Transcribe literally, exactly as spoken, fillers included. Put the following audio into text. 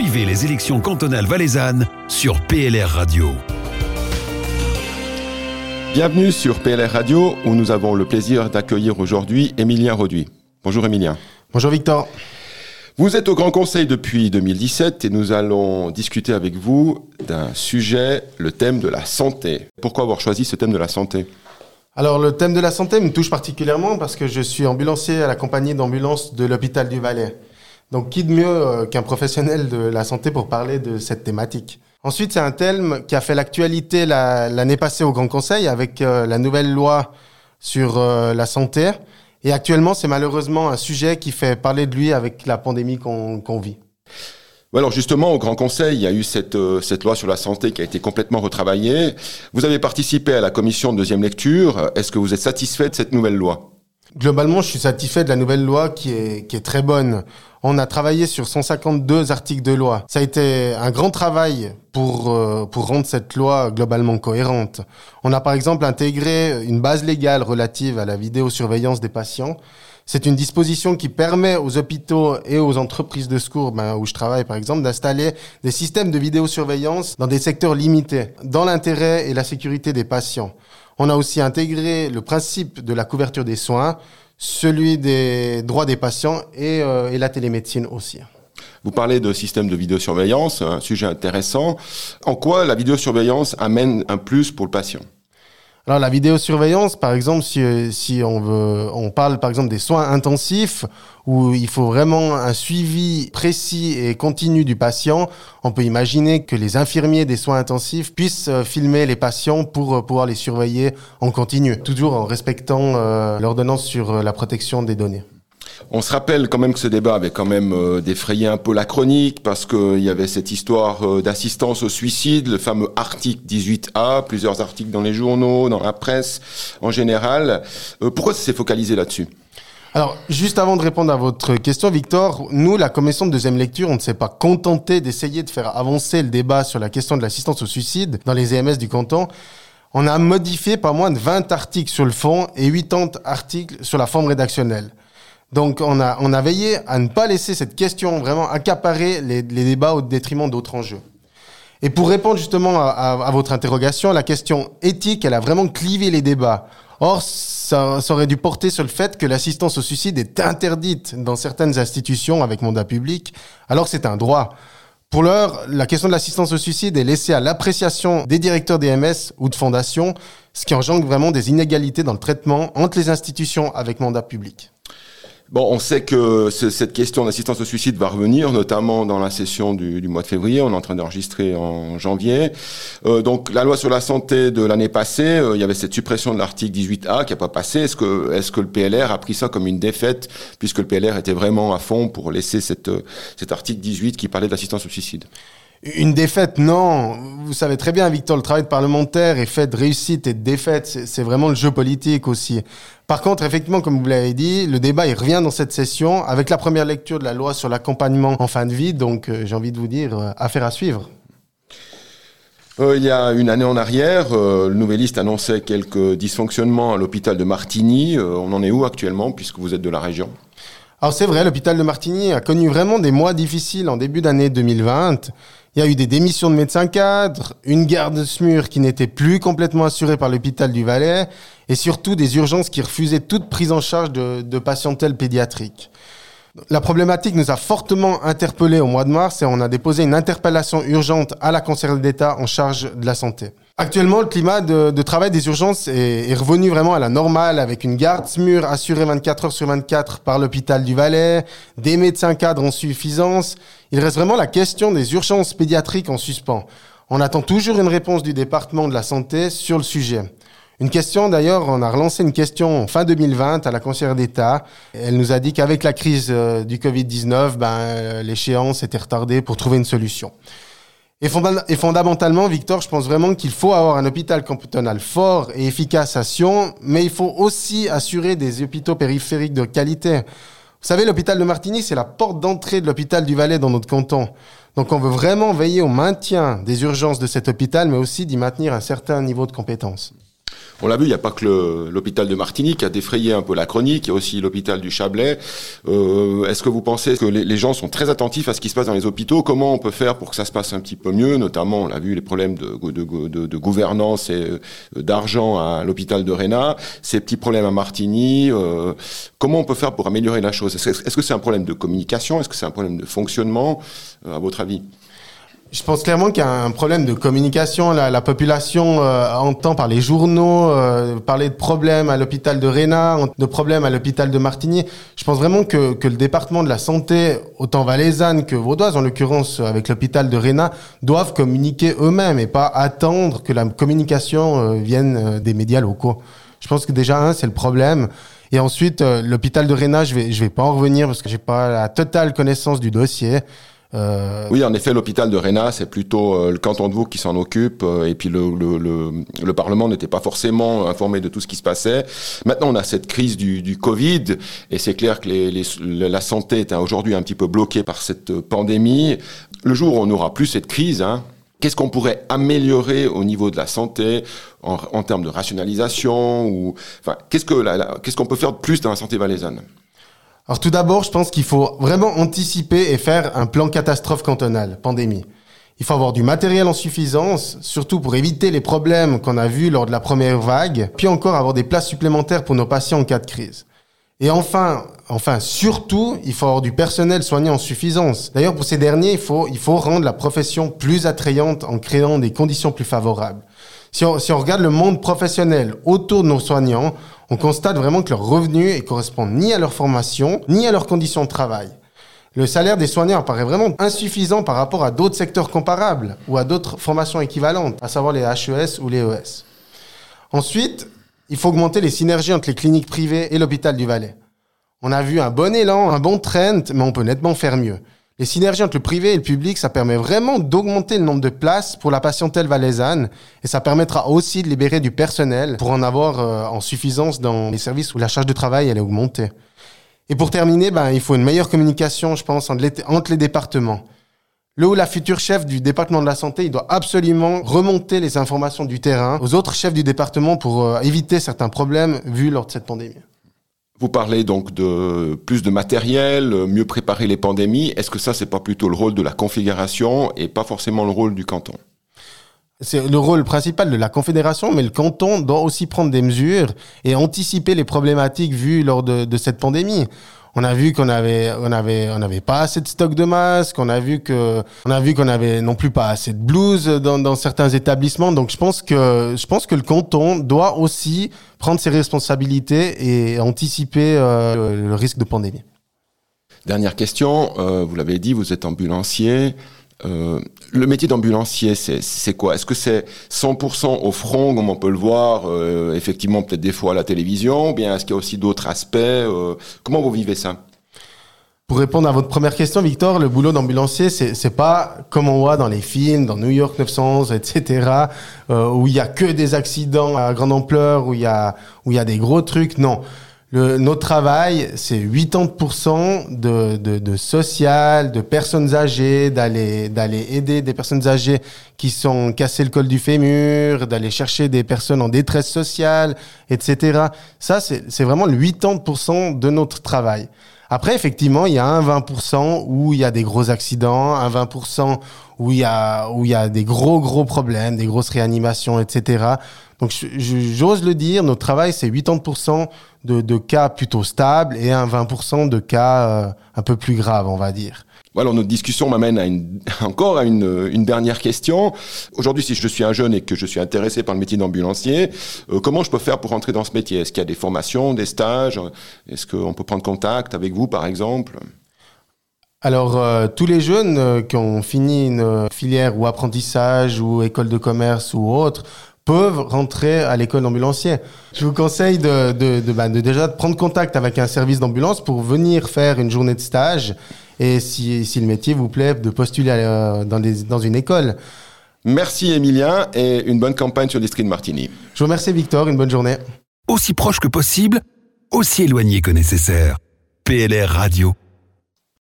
Suivez les élections cantonales valaisannes sur P L R Radio. Bienvenue sur P L R Radio, où nous avons le plaisir d'accueillir aujourd'hui Émilien Roduit. Bonjour Émilien. Bonjour Victor. Vous êtes au Grand Conseil depuis deux mille dix-sept et nous allons discuter avec vous d'un sujet, le thème de la santé. Pourquoi avoir choisi ce thème de la santé ? Alors le thème de la santé me touche particulièrement parce que je suis ambulancier à la compagnie d'ambulance de l'hôpital du Valais. Donc qui de mieux qu'un professionnel de la santé pour parler de cette thématique ? Ensuite, c'est un thème qui a fait l'actualité la, l'année passée au Grand Conseil avec euh, la nouvelle loi sur euh, la santé. Et actuellement, c'est malheureusement un sujet qui fait parler de lui avec la pandémie qu'on, qu'on vit. Alors justement, au Grand Conseil, il y a eu cette, euh, cette loi sur la santé qui a été complètement retravaillée. Vous avez participé à la commission de deuxième lecture. Est-ce que vous êtes satisfait de cette nouvelle loi ? Globalement, je suis satisfait de la nouvelle loi qui est, qui est très bonne. On a travaillé sur cent cinquante-deux articles de loi. Ça a été un grand travail pour, euh, pour rendre cette loi globalement cohérente. On a par exemple intégré une base légale relative à la vidéosurveillance des patients. C'est une disposition qui permet aux hôpitaux et aux entreprises de secours, ben, où je travaille par exemple, d'installer des systèmes de vidéosurveillance dans des secteurs limités, dans l'intérêt et la sécurité des patients. On a aussi intégré le principe de la couverture des soins, celui des droits des patients et, euh, et la télémédecine aussi. Vous parlez de système de vidéosurveillance, un sujet intéressant. En quoi la vidéosurveillance amène un plus pour le patient ? Alors la vidéosurveillance, par exemple, si, si on veut, on parle par exemple des soins intensifs où il faut vraiment un suivi précis et continu du patient, on peut imaginer que les infirmiers des soins intensifs puissent filmer les patients pour pouvoir les surveiller en continu, toujours en respectant euh, l'ordonnance sur la protection des données. On se rappelle quand même que ce débat avait quand même euh, défrayé un peu la chronique parce qu'il y avait cette histoire euh, d'assistance au suicide, le fameux article dix-huit A, plusieurs articles dans les journaux, dans la presse en général. Euh, pourquoi ça s'est focalisé là-dessus ? Alors, juste avant de répondre à votre question, Victor, nous, la commission de deuxième lecture, on ne s'est pas contenté d'essayer de faire avancer le débat sur la question de l'assistance au suicide dans les E M S du canton. On a modifié pas moins de vingt articles sur le fond et quatre-vingts articles sur la forme rédactionnelle. Donc, on a, on a veillé à ne pas laisser cette question vraiment accaparer les, les débats au détriment d'autres enjeux. Et pour répondre justement à, à, à votre interrogation, la question éthique, elle a vraiment clivé les débats. Or, ça, ça aurait dû porter sur le fait que l'assistance au suicide est interdite dans certaines institutions avec mandat public, alors que c'est un droit. Pour l'heure, la question de l'assistance au suicide est laissée à l'appréciation des directeurs d'E M S ou de fondations, ce qui engendre vraiment des inégalités dans le traitement entre les institutions avec mandat public. Bon, on sait que ce, cette question d'assistance au suicide va revenir, notamment dans la session du, du mois de février. On est en train d'enregistrer en janvier. Euh, donc, la loi sur la santé de l'année passée, euh, il y avait cette suppression de l'article dix-huit A qui n'a pas passé. Est-ce que, est-ce que le P L R a pris ça comme une défaite, puisque le P L R était vraiment à fond pour laisser cette, cet article dix-huit qui parlait d'assistance au suicide ? Une défaite, non. Vous savez très bien, Victor, le travail de parlementaire est fait de réussite et de défaite. C'est, c'est vraiment le jeu politique aussi. Par contre, effectivement, comme vous l'avez dit, le débat, il revient dans cette session avec la première lecture de la loi sur l'accompagnement en fin de vie. Donc, euh, j'ai envie de vous dire, euh, affaire à suivre. Euh, il y a une année en arrière, euh, le Nouvelliste annonçait quelques dysfonctionnements à l'hôpital de Martigny. Euh, on en est où actuellement, puisque vous êtes de la région ? Alors, c'est vrai, l'hôpital de Martigny a connu vraiment des mois difficiles en début d'année deux mille vingt. Il y a eu des démissions de médecins cadres, une garde S M U R qui n'était plus complètement assurée par l'hôpital du Valais et surtout des urgences qui refusaient toute prise en charge de, de patientèle pédiatrique. La problématique nous a fortement interpellés au mois de mars et on a déposé une interpellation urgente à la conseillère d'État en charge de la santé. Actuellement, le climat de, de travail des urgences est, est revenu vraiment à la normale avec une garde S M U R assurée vingt-quatre heures sur vingt-quatre par l'hôpital du Valais, des médecins cadres en suffisance. Il reste vraiment la question des urgences pédiatriques en suspens. On attend toujours une réponse du département de la santé sur le sujet. Une question d'ailleurs, on a relancé une question fin deux mille vingt à la conseillère d'État. Elle nous a dit qu'avec la crise du covid dix-neuf, ben, l'échéance était retardée pour trouver une solution. Et fondamentalement, Victor, je pense vraiment qu'il faut avoir un hôpital cantonal fort et efficace à Sion, mais il faut aussi assurer des hôpitaux périphériques de qualité. Vous savez, l'hôpital de Martigny, c'est la porte d'entrée de l'hôpital du Valais dans notre canton. Donc on veut vraiment veiller au maintien des urgences de cet hôpital, mais aussi d'y maintenir un certain niveau de compétence. On l'a vu, il n'y a pas que le, l'hôpital de Martigny qui a défrayé un peu la chronique, il y a aussi l'hôpital du Chablais. Euh, est-ce que vous pensez que les, les gens sont très attentifs à ce qui se passe dans les hôpitaux ? Comment on peut faire pour que ça se passe un petit peu mieux ? Notamment, on l'a vu, les problèmes de, de, de, de gouvernance et d'argent à l'hôpital de Réna, ces petits problèmes à Martigny. Euh, comment on peut faire pour améliorer la chose ? est-ce, est-ce que c'est un problème de communication ? Est-ce que c'est un problème de fonctionnement, euh, à votre avis ? Je pense clairement qu'il y a un problème de communication. La, la population euh, entend par les journaux euh, parler de problèmes à l'hôpital de Réna, de problèmes à l'hôpital de Martigny. Je pense vraiment que, que le département de la santé, autant valaisanne que vaudoise, en l'occurrence avec l'hôpital de Réna, doivent communiquer eux-mêmes et pas attendre que la communication euh, vienne des médias locaux. Je pense que déjà, un, c'est le problème. Et ensuite, euh, l'hôpital de Réna, je vais, je vais pas en revenir parce que j'ai pas la totale connaissance du dossier. Euh... Oui, en effet, l'hôpital de Réna, c'est plutôt euh, le canton de Vaud qui s'en occupe, euh, et puis le, le, le, le Parlement n'était pas forcément informé de tout ce qui se passait. Maintenant, on a cette crise du, du Covid, et c'est clair que les, les, la santé est aujourd'hui un petit peu bloquée par cette pandémie. Le jour où on n'aura plus cette crise, hein, qu'est-ce qu'on pourrait améliorer au niveau de la santé en, en termes de rationalisation ou, enfin, qu'est-ce que la, la, qu'est-ce qu'on peut faire de plus dans la santé valaisanne ? Alors tout d'abord, je pense qu'il faut vraiment anticiper et faire un plan catastrophe cantonal, pandémie. Il faut avoir du matériel en suffisance, surtout pour éviter les problèmes qu'on a vus lors de la première vague, puis encore avoir des places supplémentaires pour nos patients en cas de crise. Et enfin, enfin surtout, il faut avoir du personnel soignant en suffisance. D'ailleurs, pour ces derniers, il faut, il faut rendre la profession plus attrayante en créant des conditions plus favorables. Si on, si on regarde le monde professionnel autour de nos soignants, on constate vraiment que leurs revenus ne correspondent ni à leur formation, ni à leurs conditions de travail. Le salaire des soignants apparaît vraiment insuffisant par rapport à d'autres secteurs comparables ou à d'autres formations équivalentes, à savoir les H E S ou les E S. Ensuite, il faut augmenter les synergies entre les cliniques privées et l'hôpital du Valais. On a vu un bon élan, un bon trend, mais on peut nettement faire mieux. Les synergies entre le privé et le public, ça permet vraiment d'augmenter le nombre de places pour la patientèle valaisanne et ça permettra aussi de libérer du personnel pour en avoir euh, en suffisance dans les services où la charge de travail elle est augmentée. Et pour terminer, ben, il faut une meilleure communication, je pense, entre les départements. Le ou la future chef du département de la santé, il doit absolument remonter les informations du terrain aux autres chefs du département pour euh, éviter certains problèmes vus lors de cette pandémie. Vous parlez donc de plus de matériel, mieux préparer les pandémies. Est-ce que ça, c'est pas plutôt le rôle de la Confédération et pas forcément le rôle du canton ? C'est le rôle principal de la Confédération, mais le canton doit aussi prendre des mesures et anticiper les problématiques vues lors de, de cette pandémie. On a vu qu'on avait, on avait, on avait pas assez de stock de masques. On a vu que, on a vu qu'on avait non plus pas assez de blouses dans, dans certains établissements. Donc, je pense que, je pense que le canton doit aussi prendre ses responsabilités et anticiper euh, le, le risque de pandémie. Dernière question. Euh, vous l'avez dit, vous êtes ambulancier. Euh, le métier d'ambulancier, c'est, c'est quoi ? Est-ce que c'est cent pour cent au front, comme on peut le voir, euh, effectivement, peut-être des fois à la télévision, ou bien est-ce qu'il y a aussi d'autres aspects ? euh, Comment vous vivez ça ? Pour répondre à votre première question, Victor, le boulot d'ambulancier, c'est, c'est pas comme on voit dans les films, dans New York neuf cent onze, et cetera, euh, où il y a que des accidents à grande ampleur, où il y a, où il y a des gros trucs. Non. Le, notre travail, c'est quatre-vingt-dix pour cent de, de, de social, de personnes âgées, d'aller, d'aller aider des personnes âgées qui sont cassées le col du fémur, d'aller chercher des personnes en détresse sociale, et cetera. Ça, c'est, c'est vraiment le quatre-vingt-dix pour cent de notre travail. Après, effectivement, il y a un vingt pour cent où il y a des gros accidents, un vingt pour cent où il y a, où il y a des gros, gros problèmes, des grosses réanimations, et cetera. Donc, j'ose le dire, notre travail, c'est quatre-vingt-dix pour cent de, de cas plutôt stables et un vingt pour cent de cas euh, un peu plus graves, on va dire. Voilà, notre discussion m'amène à une, encore à une, une dernière question. Aujourd'hui, si je suis un jeune et que je suis intéressé par le métier d'ambulancier, euh, comment je peux faire pour entrer dans ce métier ? Est-ce qu'il y a des formations, des stages ? Est-ce qu'on peut prendre contact avec vous, par exemple ? Alors, euh, tous les jeunes euh, qui ont fini une euh, filière ou apprentissage ou école de commerce ou autre peuvent rentrer à l'école d'ambulancier. Je vous conseille de, de, de, bah, de déjà de prendre contact avec un service d'ambulance pour venir faire une journée de stage et si, si le métier vous plaît, de postuler à, dans, des, dans une école. Merci Émilien et une bonne campagne sur le district de Martigny. Je vous remercie Victor, une bonne journée. Aussi proche que possible, aussi éloigné que nécessaire. P L R Radio.